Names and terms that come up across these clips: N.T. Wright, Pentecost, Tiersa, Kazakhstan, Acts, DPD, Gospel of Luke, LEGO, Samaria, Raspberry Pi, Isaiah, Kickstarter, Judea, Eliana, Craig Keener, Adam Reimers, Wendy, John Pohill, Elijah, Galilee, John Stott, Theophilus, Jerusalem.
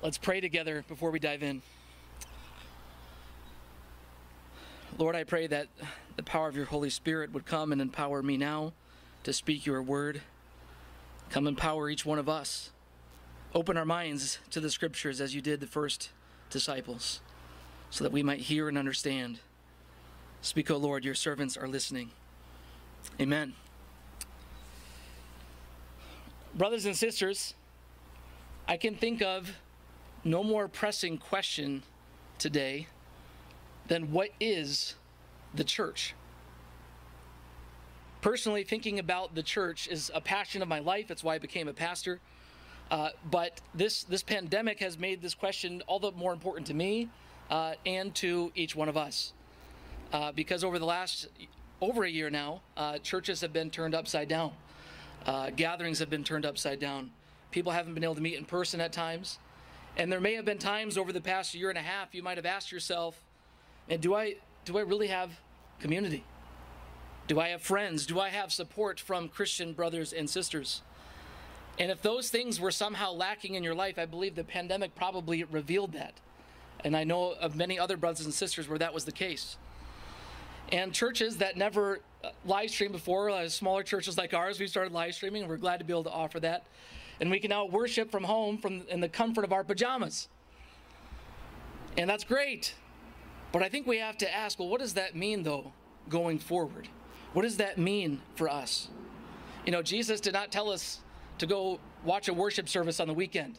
Let's pray together before we dive in. Lord, I pray that the power of your Holy Spirit would come and empower me now to speak your word. Come empower each one of us. Open our minds to the scriptures as you did the first disciples, so that we might hear and understand. Speak, O Lord, your servants are listening. Amen. Brothers and sisters, I can think of no more pressing question today than what is the church? Personally, thinking about the church is a passion of my life. That's why I became a pastor. But this pandemic has made this question all the more important to me and to each one of us. Because over a year now, churches have been turned upside down. Gatherings have been turned upside down. People haven't been able to meet in person at times. And there may have been times over the past year and a half you might have asked yourself, and do I really have community? Do I have friends? Do I have support from Christian brothers and sisters? And if those things were somehow lacking in your life, I believe the pandemic probably revealed that. And I know of many other brothers and sisters where that was the case. And churches that never live streamed before, smaller churches like ours, we started live streaming, and we're glad to be able to offer that. And we can now worship from home in the comfort of our pajamas. And that's great. But I think we have to ask, well, what does that mean, though, going forward? What does that mean for us? You know, Jesus did not tell us to go watch a worship service on the weekend.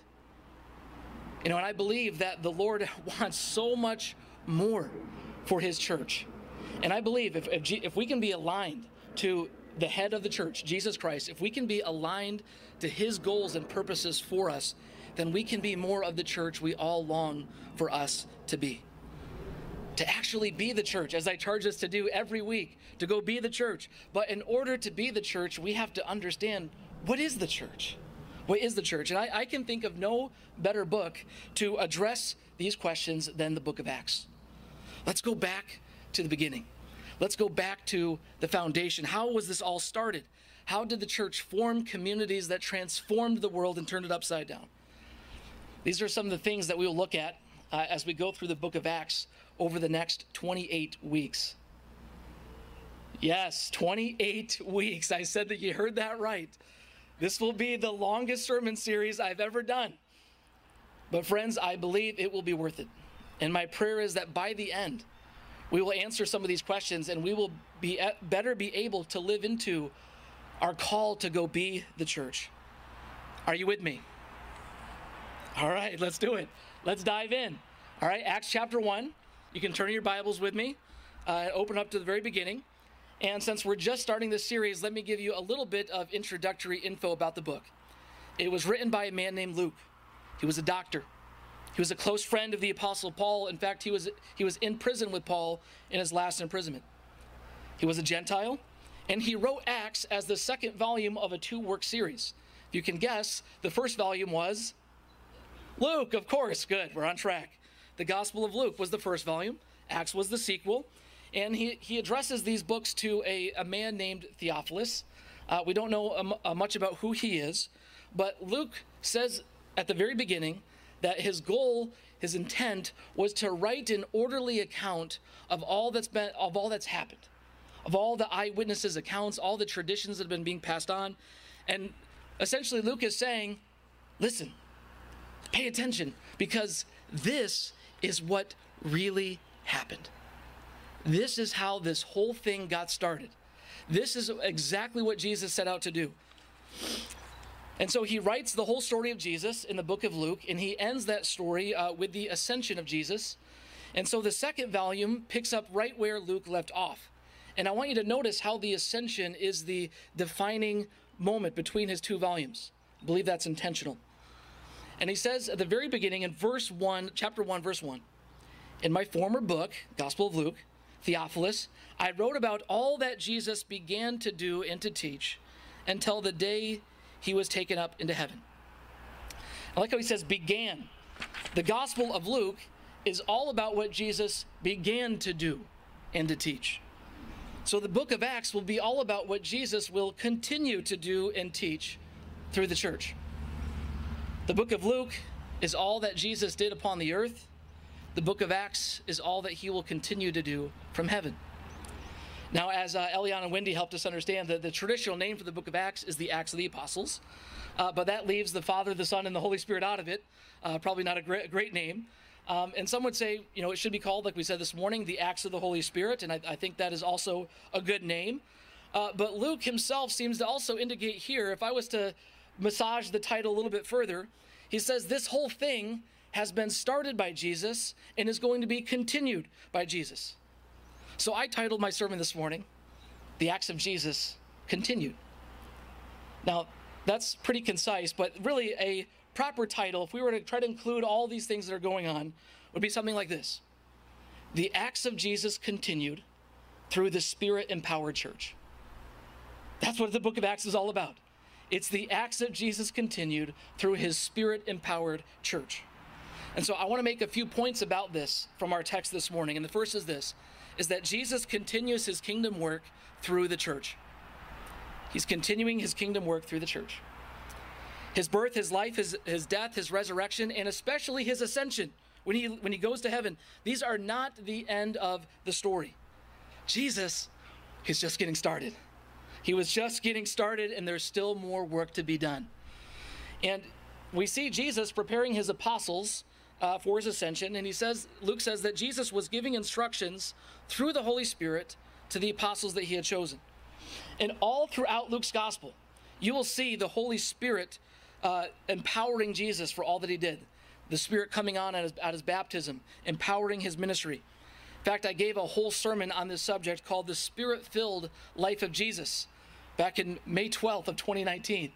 You know, and I believe that the Lord wants so much more for his church. And I believe if we can be aligned to the head of the church, Jesus Christ, if we can be aligned to his goals and purposes for us, then we can be more of the church we all long for us to be. To actually be the church, as I charge us to do every week, to go be the church. But in order to be the church, we have to understand, what is the church? What is the church? And I can think of no better book to address these questions than the book of Acts. Let's go back to the beginning. Let's go back to the foundation. How was this all started? How did the church form communities that transformed the world and turned it upside down? These are some of the things that we will look at as we go through the book of Acts over the next 28 weeks. Yes, 28 weeks. I said that you heard that right. This will be the longest sermon series I've ever done. But friends, I believe it will be worth it. And my prayer is that by the end, we will answer some of these questions and we will be able to live into our call to go be the church. Are you with me? All right, let's do it. Let's dive in. All right, Acts chapter 1. You can turn your Bibles with me, open up to the very beginning. And since we're just starting this series, let me give you a little bit of introductory info about the book. It was written by a man named Luke. He was a doctor. He was a close friend of the Apostle Paul. In fact, he was in prison with Paul in his last imprisonment. He was a Gentile, and he wrote Acts as the second volume of a two-work series. If you can guess, the first volume was Luke, of course. Good, we're on track. The Gospel of Luke was the first volume. Acts was the sequel. And he addresses these books to a man named Theophilus. We don't know much about who he is, but Luke says at the very beginning that his goal, his intent, was to write an orderly account of all that's happened, of all the eyewitnesses' accounts, all the traditions that have been being passed on. And essentially Luke is saying, listen, pay attention, because this is what really happened. This is how this whole thing got started. This is exactly what Jesus set out to do. And so he writes the whole story of Jesus in the book of Luke, and he ends that story with the ascension of Jesus. And so the second volume picks up right where Luke left off. And I want you to notice how the ascension is the defining moment between his two volumes. I believe that's intentional. And he says at the very beginning in verse 1, chapter 1, verse 1, in my former book, Gospel of Luke, Theophilus, I wrote about all that Jesus began to do and to teach until the day he was taken up into heaven. I like how he says began. The Gospel of Luke is all about what Jesus began to do and to teach. So the book of Acts will be all about what Jesus will continue to do and teach through the church. The book of Luke is all that Jesus did upon the earth, the book of Acts is all that he will continue to do from heaven. Now, as Eliana and Wendy helped us understand, the traditional name for the book of Acts is the Acts of the Apostles, but that leaves the Father, the Son, and the Holy Spirit out of it. Probably not a great name. And some would say, you know, it should be called, like we said this morning, the Acts of the Holy Spirit, and I think that is also a good name. But Luke himself seems to also indicate here, if I was to massage the title a little bit further, he says this whole thing has been started by Jesus and is going to be continued by Jesus. So I titled my sermon this morning, The Acts of Jesus Continued. Now, that's pretty concise, but really a proper title, if we were to try to include all these things that are going on, would be something like this. The Acts of Jesus Continued Through the Spirit-Empowered Church. That's what the book of Acts is all about. It's the Acts of Jesus Continued Through his Spirit-Empowered Church. And so I want to make a few points about this from our text this morning. And the first is this, is that Jesus continues his kingdom work through the church. He's continuing his kingdom work through the church. His birth, his life, his death, his resurrection, and especially his ascension when he goes to heaven, these are not the end of the story. Jesus is just getting started. He was just getting started, and there's still more work to be done. And we see Jesus preparing his apostles for his ascension, and he says, Luke says that Jesus was giving instructions through the Holy Spirit to the apostles that he had chosen. And all throughout Luke's gospel, you will see the Holy Spirit empowering Jesus for all that he did. The Spirit coming on at his baptism, empowering his ministry. In fact, I gave a whole sermon on this subject called The Spirit-Filled Life of Jesus back in May 12th of 2019.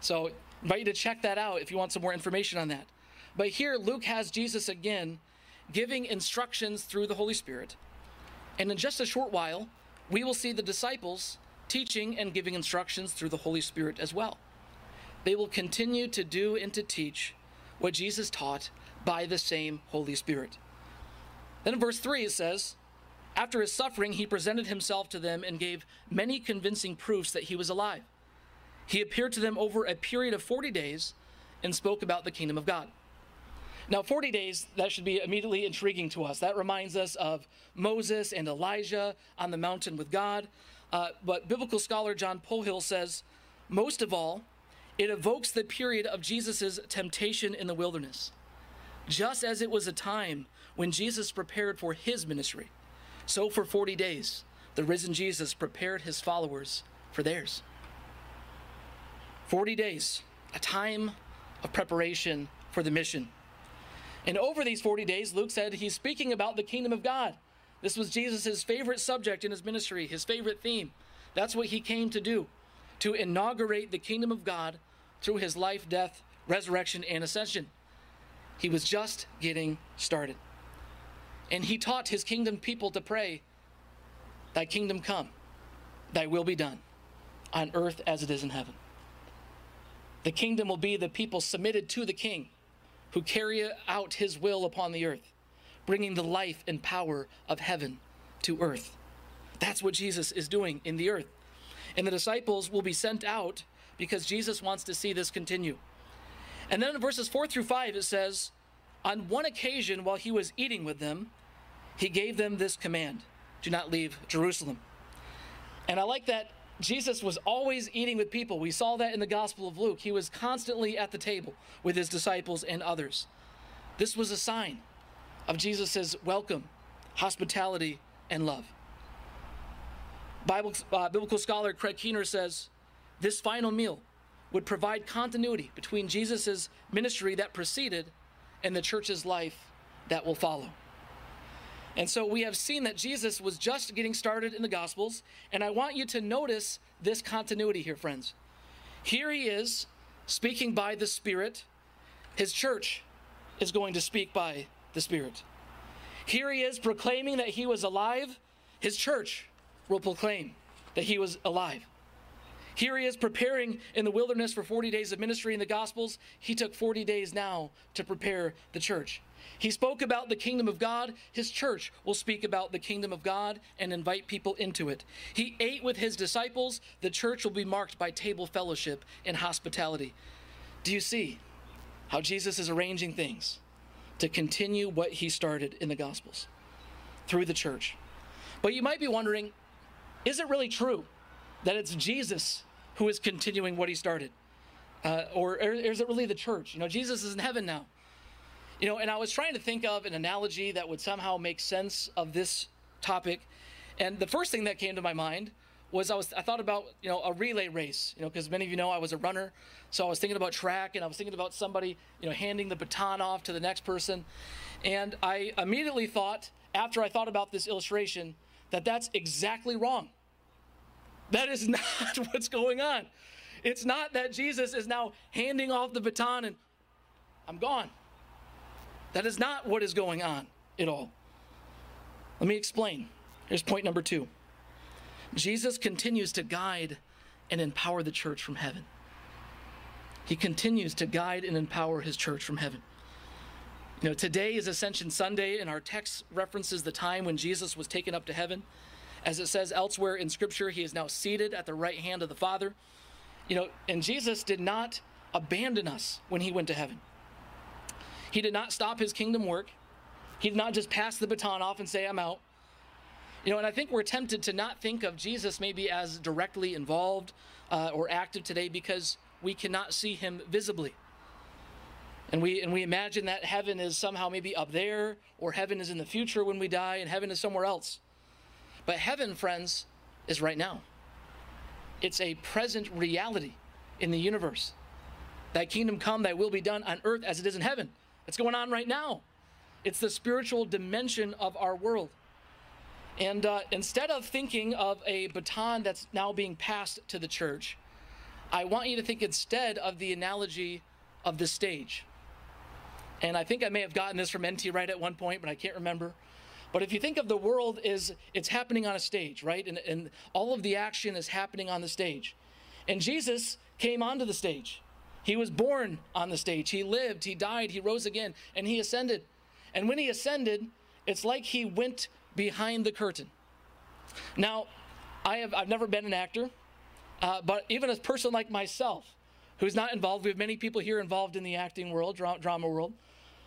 So I invite you to check that out if you want some more information on that. But here, Luke has Jesus again giving instructions through the Holy Spirit. And in just a short while, we will see the disciples teaching and giving instructions through the Holy Spirit as well. They will continue to do and to teach what Jesus taught by the same Holy Spirit. Then in verse 3, it says, after his suffering, he presented himself to them and gave many convincing proofs that he was alive. He appeared to them over a period of 40 days and spoke about the kingdom of God. Now, 40 days, that should be immediately intriguing to us. That reminds us of Moses and Elijah on the mountain with God. But biblical scholar John Pohill says, most of all, it evokes the period of Jesus' temptation in the wilderness, just as it was a time when Jesus prepared for his ministry. So for 40 days, the risen Jesus prepared his followers for theirs. 40 days, a time of preparation for the mission. And over these 40 days, Luke said he's speaking about the kingdom of God. This was Jesus' favorite subject in his ministry, his favorite theme. That's what he came to do, to inaugurate the kingdom of God through his life, death, resurrection, and ascension. He was just getting started. And he taught his kingdom people to pray, thy kingdom come, thy will be done, on earth as it is in heaven. The kingdom will be the people submitted to the king, who carry out his will upon the earth, bringing the life and power of heaven to earth. That's what Jesus is doing in the earth. And the disciples will be sent out because Jesus wants to see this continue. And then in verses 4 through 5, it says, on one occasion while he was eating with them, he gave them this command, do not leave Jerusalem. And I like that Jesus was always eating with people. We saw that in the Gospel of Luke. He was constantly at the table with his disciples and others. This was a sign of Jesus' welcome, hospitality, and love. Biblical scholar Craig Keener says, this final meal would provide continuity between Jesus' ministry that preceded and the church's life that will follow. And so we have seen that Jesus was just getting started in the Gospels, and I want you to notice this continuity here, friends. Here he is speaking by the Spirit. His church is going to speak by the Spirit. Here he is proclaiming that he was alive. His church will proclaim that he was alive. Here he is preparing in the wilderness for 40 days of ministry in the Gospels. He took 40 days now to prepare the church. He spoke about the kingdom of God. His church will speak about the kingdom of God and invite people into it. He ate with his disciples. The church will be marked by table fellowship and hospitality. Do you see how Jesus is arranging things to continue what he started in the Gospels through the church. But you might be wondering, is it really true that it's Jesus who is continuing what he started? Or is it really the church? You know, Jesus is in heaven now. You know, and I was trying to think of an analogy that would somehow make sense of this topic. And the first thing that came to my mind was I thought about, you know, a relay race, you know, because many of you know I was a runner. So I was thinking about track, and I was thinking about somebody, you know, handing the baton off to the next person. And I immediately thought, after I thought about this illustration, that that's exactly wrong. That is not what's going on. It's not that Jesus is now handing off the baton and I'm gone. That is not what is going on at all. Let me explain. Here's point number two. Jesus continues to guide and empower the church from heaven. He continues to guide and empower his church from heaven. You know, today is Ascension Sunday, and our text references the time when Jesus was taken up to heaven. As it says elsewhere in Scripture, he is now seated at the right hand of the Father. You know, and Jesus did not abandon us when he went to heaven. He did not stop his kingdom work. He did not just pass the baton off and say, I'm out. You know, and I think we're tempted to not think of Jesus maybe as directly involved or active today because we cannot see him visibly. And we imagine that heaven is somehow maybe up there, or heaven is in the future when we die, and heaven is somewhere else. But heaven, friends, is right now. It's a present reality in the universe. Thy kingdom come, thy will be done on earth as it is in heaven. It's going on right now. It's the spiritual dimension of our world. And instead of thinking of a baton that's now being passed to the church, I want you to think instead of the analogy of the stage. And I think I may have gotten this from N.T. Wright at one point, but I can't remember. But if you think of the world as it's happening on a stage, right? And all of the action is happening on the stage. And Jesus came onto the stage. He was born on the stage. He lived, he died, he rose again, and he ascended. And when he ascended, it's like he went behind the curtain. Now, I've never been an actor, but even a person like myself who's not involved, we have many people here involved in the acting world, drama world,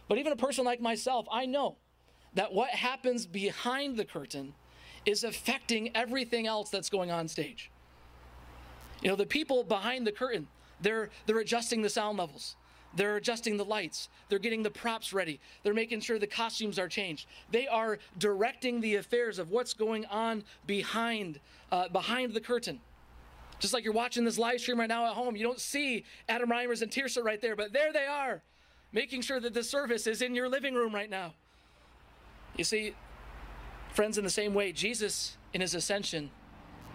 but even a person like myself, I know that what happens behind the curtain is affecting everything else that's going on stage. You know, the people behind the curtain, they're adjusting the sound levels. They're adjusting the lights. They're getting the props ready. They're making sure the costumes are changed. They are directing the affairs of what's going on behind the curtain. Just like you're watching this live stream right now at home, you don't see Adam Reimers and Tiersa right there, but there they are, making sure that the service is in your living room right now. You see, friends, in the same way, Jesus, in his ascension,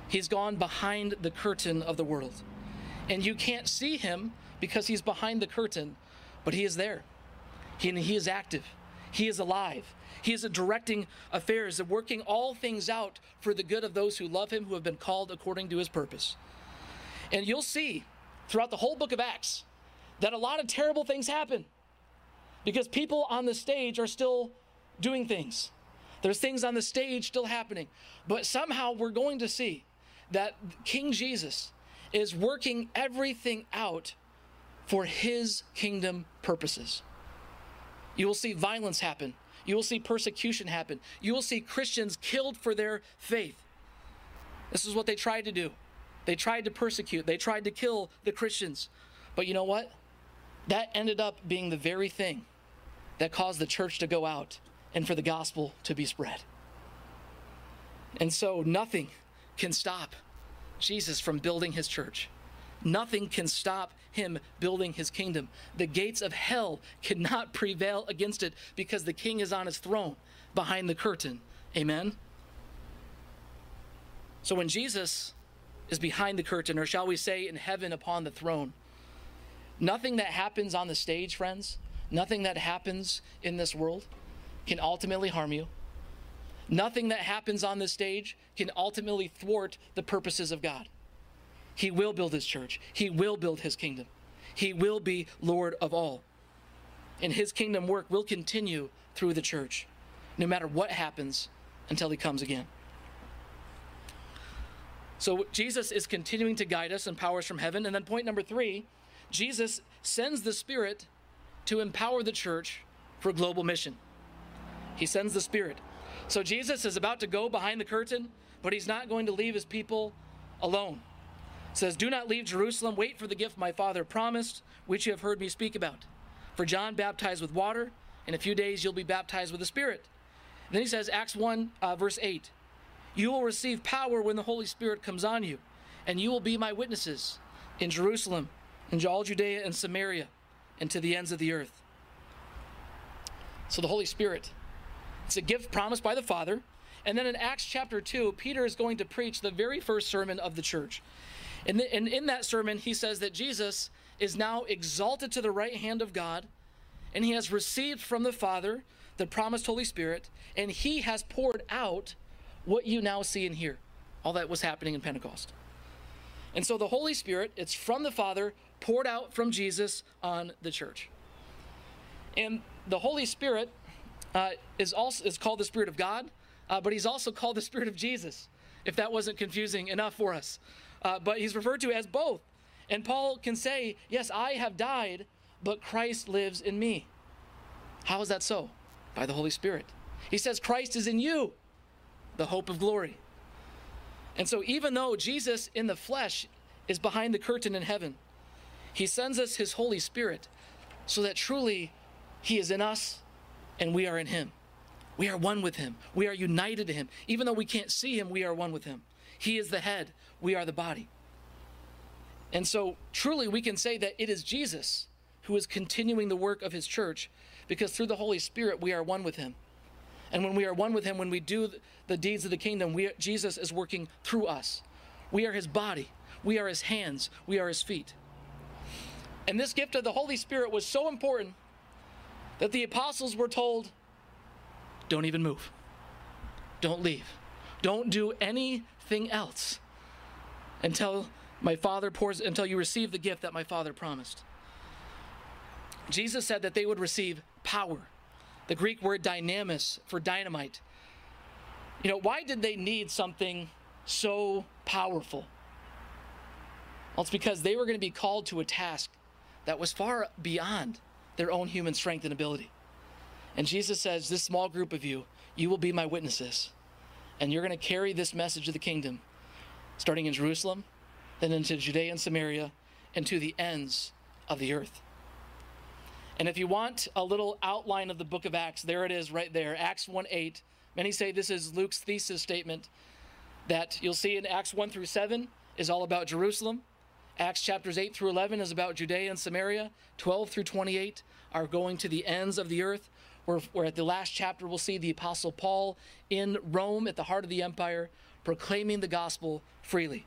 he's gone behind the curtain of the world. And you can't see him because he's behind the curtain, but he is there. He is active. He is alive. He is directing affairs and working all things out for the good of those who love him, who have been called according to his purpose. And you'll see throughout the whole book of Acts that a lot of terrible things happen because people on the stage are still doing things. There's things on the stage still happening. But somehow we're going to see that King Jesus is working everything out for his kingdom purposes. You will see violence happen. You will see persecution happen. You will see Christians killed for their faith. This is what they tried to do. They tried to persecute. They tried to kill the Christians. But you know what? That ended up being the very thing that caused the church to go out and for the gospel to be spread. And so nothing can stop Jesus from building his church. Nothing can stop him building his kingdom. The gates of hell cannot prevail against it because the king is on his throne behind the curtain. Amen? So when Jesus is behind the curtain, or shall we say in heaven upon the throne, nothing that happens on the stage, friends, nothing that happens in this world can ultimately harm you. Nothing that happens on this stage can ultimately thwart the purposes of God. He will build his church. He will build his kingdom. He will be Lord of all. And his kingdom work will continue through the church, no matter what happens until he comes again. So Jesus is continuing to guide us and empower us from heaven. And then point number three, Jesus sends the Spirit to empower the church for global mission. He sends the Spirit. So Jesus is about to go behind the curtain, but he's not going to leave his people alone. It says, "Do not leave Jerusalem. Wait for the gift my Father promised, which you have heard me speak about. For John baptized with water. In a few days you'll be baptized with the Spirit." And then he says, Acts 1, verse 8, "You will receive power when the Holy Spirit comes on you, and you will be my witnesses in Jerusalem, in all Judea and Samaria, and to the ends of the earth." So the Holy Spirit, it's a gift promised by the Father. And then in Acts chapter 2, Peter is going to preach the very first sermon of the church. And in that sermon, he says that Jesus is now exalted to the right hand of God, and he has received from the Father the promised Holy Spirit, and he has poured out what you now see and hear, all that was happening in Pentecost. And so the Holy Spirit, it's from the Father, poured out from Jesus on the church. And the Holy Spirit is called the Spirit of God, but he's also called the Spirit of Jesus, if that wasn't confusing enough for us. But he's referred to as both. And Paul can say, yes, I have died, but Christ lives in me. How is that so? By the Holy Spirit. He says, Christ is in you, the hope of glory. And so even though Jesus in the flesh is behind the curtain in heaven, he sends us his Holy Spirit so that truly he is in us and we are in him. We are one with him. We are united to him. Even though we can't see him, we are one with him. He is the head. We are the body. And so truly we can say that it is Jesus who is continuing the work of his church, because through the Holy Spirit we are one with him. And when we are one with him, when we do the deeds of the kingdom, Jesus is working through us. We are his body. We are his hands. We are his feet. And this gift of the Holy Spirit was so important that the apostles were told, don't even move. Don't leave. Don't do anything else until you receive the gift that my Father promised. Jesus said that they would receive power. The Greek word dynamis for dynamite. You know, why did they need something so powerful? Well, it's because they were going to be called to a task that was far beyond their own human strength and ability. And Jesus says, this small group of you, you will be my witnesses. And you're going to carry this message of the kingdom, starting in Jerusalem, then into Judea and Samaria, and to the ends of the earth. And if you want a little outline of the book of Acts, there it is right there, Acts 1:8. Many say this is Luke's thesis statement that you'll see in Acts 1 through 7 is all about Jerusalem. Acts chapters 8 through 11 is about Judea and Samaria. 12 through 28 are going to the ends of the earth. Where at the last chapter we'll see the Apostle Paul in Rome at the heart of the empire proclaiming the gospel freely.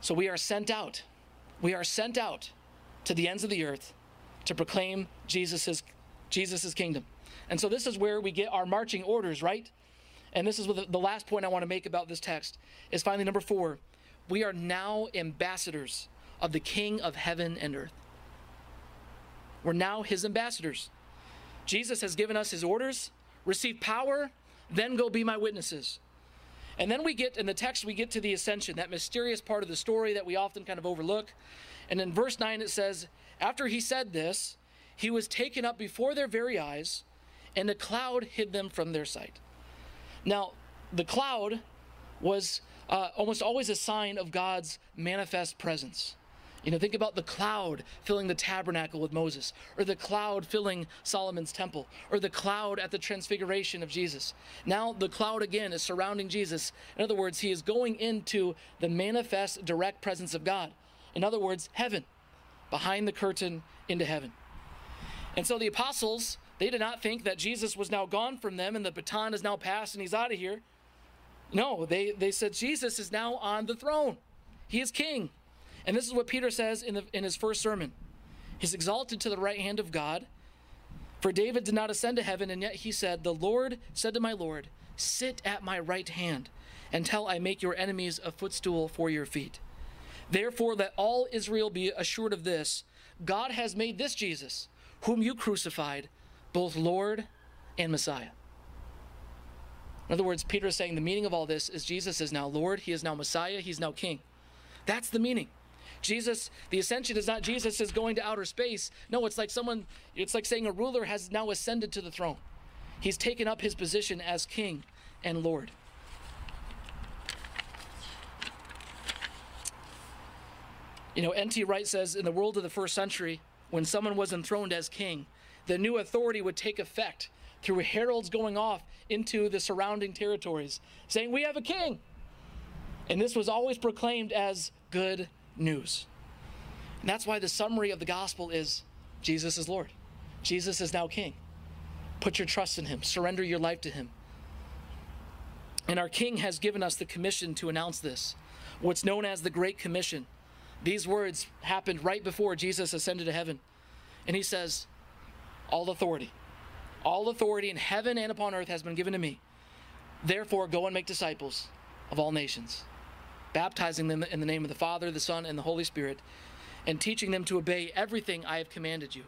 So we are sent out. We are sent out to the ends of the earth to proclaim Jesus's kingdom. And so this is where we get our marching orders, right? And this is the last point I want to make about this text is finally number 4. We are now ambassadors of the King of heaven and earth. We're now his ambassadors. Jesus has given us his orders, receive power, then go be my witnesses. And then we get, in the text, we get to the ascension, that mysterious part of the story that we often kind of overlook. And in verse 9 it says, after he said this, he was taken up before their very eyes, and a cloud hid them from their sight. Now, the cloud was almost always a sign of God's manifest presence. You know, think about the cloud filling the tabernacle with Moses, or the cloud filling Solomon's temple, or the cloud at the transfiguration of Jesus. Now the cloud again is surrounding Jesus. In other words, he is going into the manifest direct presence of God. In other words, heaven, behind the curtain into heaven. And so the apostles, they did not think that Jesus was now gone from them and the baton is now passed and he's out of here. No, they said Jesus is now on the throne. He is king. And this is what Peter says in his first sermon. He's exalted to the right hand of God. For David did not ascend to heaven, and yet he said, the Lord said to my Lord, sit at my right hand until I make your enemies a footstool for your feet. Therefore, let all Israel be assured of this. God has made this Jesus, whom you crucified, both Lord and Messiah. In other words, Peter is saying the meaning of all this is Jesus is now Lord. He is now Messiah. He's now King. That's the meaning. Jesus, the ascension is not Jesus is going to outer space. No, it's like someone, it's like saying a ruler has now ascended to the throne. He's taken up his position as king and Lord. You know, N.T. Wright says, in the world of the first century, when someone was enthroned as king, the new authority would take effect through heralds going off into the surrounding territories, saying, we have a king. And this was always proclaimed as good news. And that's why the summary of the gospel is, Jesus is Lord. Jesus is now king. Put your trust in him. Surrender your life to him. And our king has given us the commission to announce this, what's known as the Great Commission. These words happened right before Jesus ascended to heaven. And he says, all authority in heaven and upon earth has been given to me. Therefore, go and make disciples of all nations, baptizing them in the name of the Father, the Son, and the Holy Spirit, and teaching them to obey everything I have commanded you.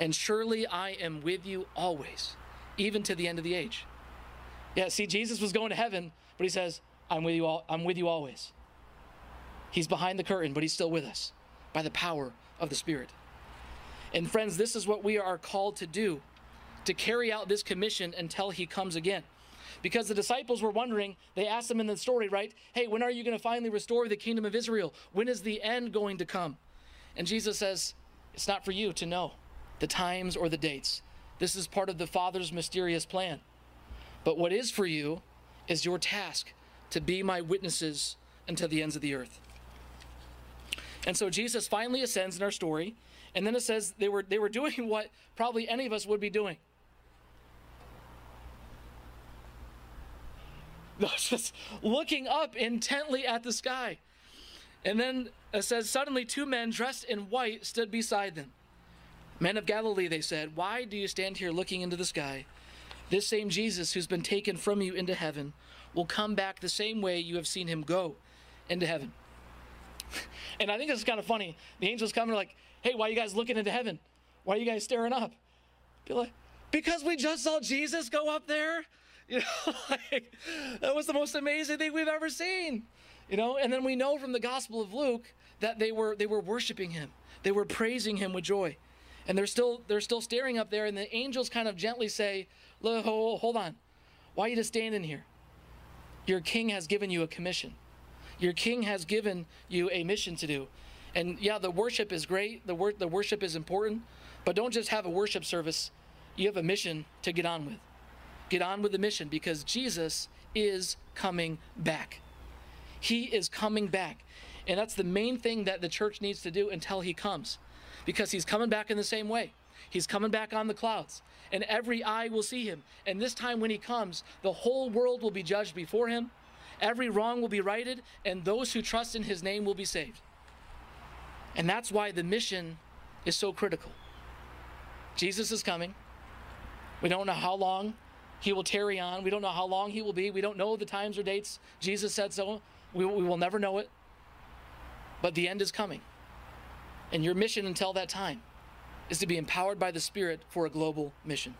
And surely I am with you always, even to the end of the age. Yeah, see, Jesus was going to heaven, but he says, I'm with you always. He's behind the curtain, but he's still with us by the power of the Spirit. And friends, this is what we are called to do, to carry out this commission until he comes again. Because the disciples were wondering, they asked him in the story, right? Hey, when are you going to finally restore the kingdom of Israel? When is the end going to come? And Jesus says, it's not for you to know the times or the dates. This is part of the Father's mysterious plan. But what is for you is your task to be my witnesses until the ends of the earth. And so Jesus finally ascends in our story, and then it says they were doing what probably any of us would be doing. Just looking up intently at the sky. And then it says, suddenly two men dressed in white stood beside them. Men of Galilee, they said, why do you stand here looking into the sky? This same Jesus who's been taken from you into heaven will come back the same way you have seen him go into heaven. And I think this is kind of funny. The angels come and are like, hey, why are you guys looking into heaven? Why are you guys staring up? Be like, because we just saw Jesus go up there. You know, like, that was the most amazing thing we've ever seen. You know, and then we know from the Gospel of Luke that they were worshiping him. They were praising him with joy. And they're still staring up there, and the angels kind of gently say, hold on. Why are you just standing here? Your king has given you a commission. Your king has given you a mission to do. And yeah, the worship is great. The worship is important. But don't just have a worship service. You have a mission to get on with. Get on with the mission, because Jesus is coming back. He is coming back. And that's the main thing that the church needs to do until he comes. Because he's coming back in the same way. He's coming back on the clouds. And every eye will see him. And this time when he comes, the whole world will be judged before him. Every wrong will be righted, and those who trust in his name will be saved. And that's why the mission is so critical. Jesus is coming. We don't know how long he will tarry on. We don't know how long he will be. We don't know the times or dates. Jesus said so. We will never know it. But the end is coming. And your mission until that time is to be empowered by the Spirit for a global mission.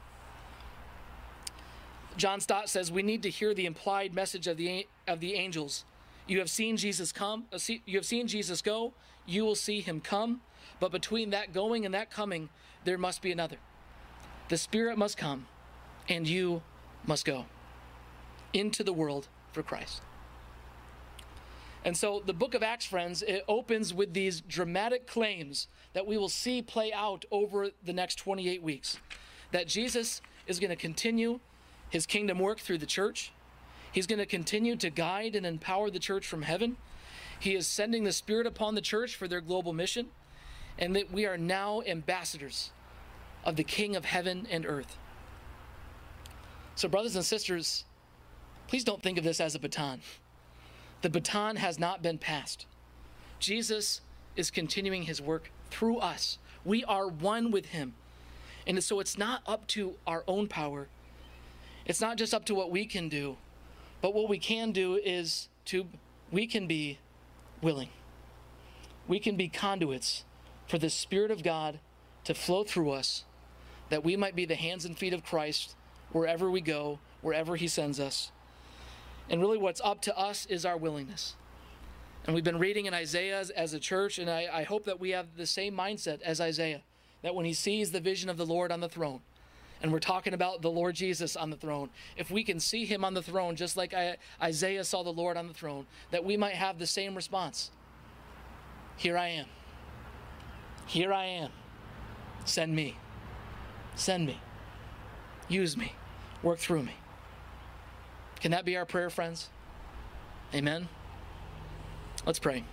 John Stott says, we need to hear the implied message of the angels. You have seen Jesus come, you have seen Jesus go, you will see him come, but between that going and that coming, there must be another. The Spirit must come, and you must go into the world for Christ. And so the book of Acts, friends, it opens with these dramatic claims that we will see play out over the next 28 weeks, that Jesus is going to continue his kingdom work through the church. He's going to continue to guide and empower the church from heaven. He is sending the Spirit upon the church for their global mission, and that we are now ambassadors of the King of heaven and earth. So brothers and sisters, please don't think of this as a baton. The baton has not been passed. Jesus is continuing his work through us. We are one with him. And so it's not up to our own power. It's not just up to what we can do, but what we can do is we can be willing. We can be conduits for the Spirit of God to flow through us, that we might be the hands and feet of Christ wherever we go, wherever he sends us. And really what's up to us is our willingness. And we've been reading in Isaiah as a church, and I hope that we have the same mindset as Isaiah, that when he sees the vision of the Lord on the throne, and we're talking about the Lord Jesus on the throne, if we can see him on the throne just like Isaiah saw the Lord on the throne, that we might have the same response. Here I am. Here I am. Send me. Send me. Use me. Work through me. Can that be our prayer, friends? Amen. Let's pray.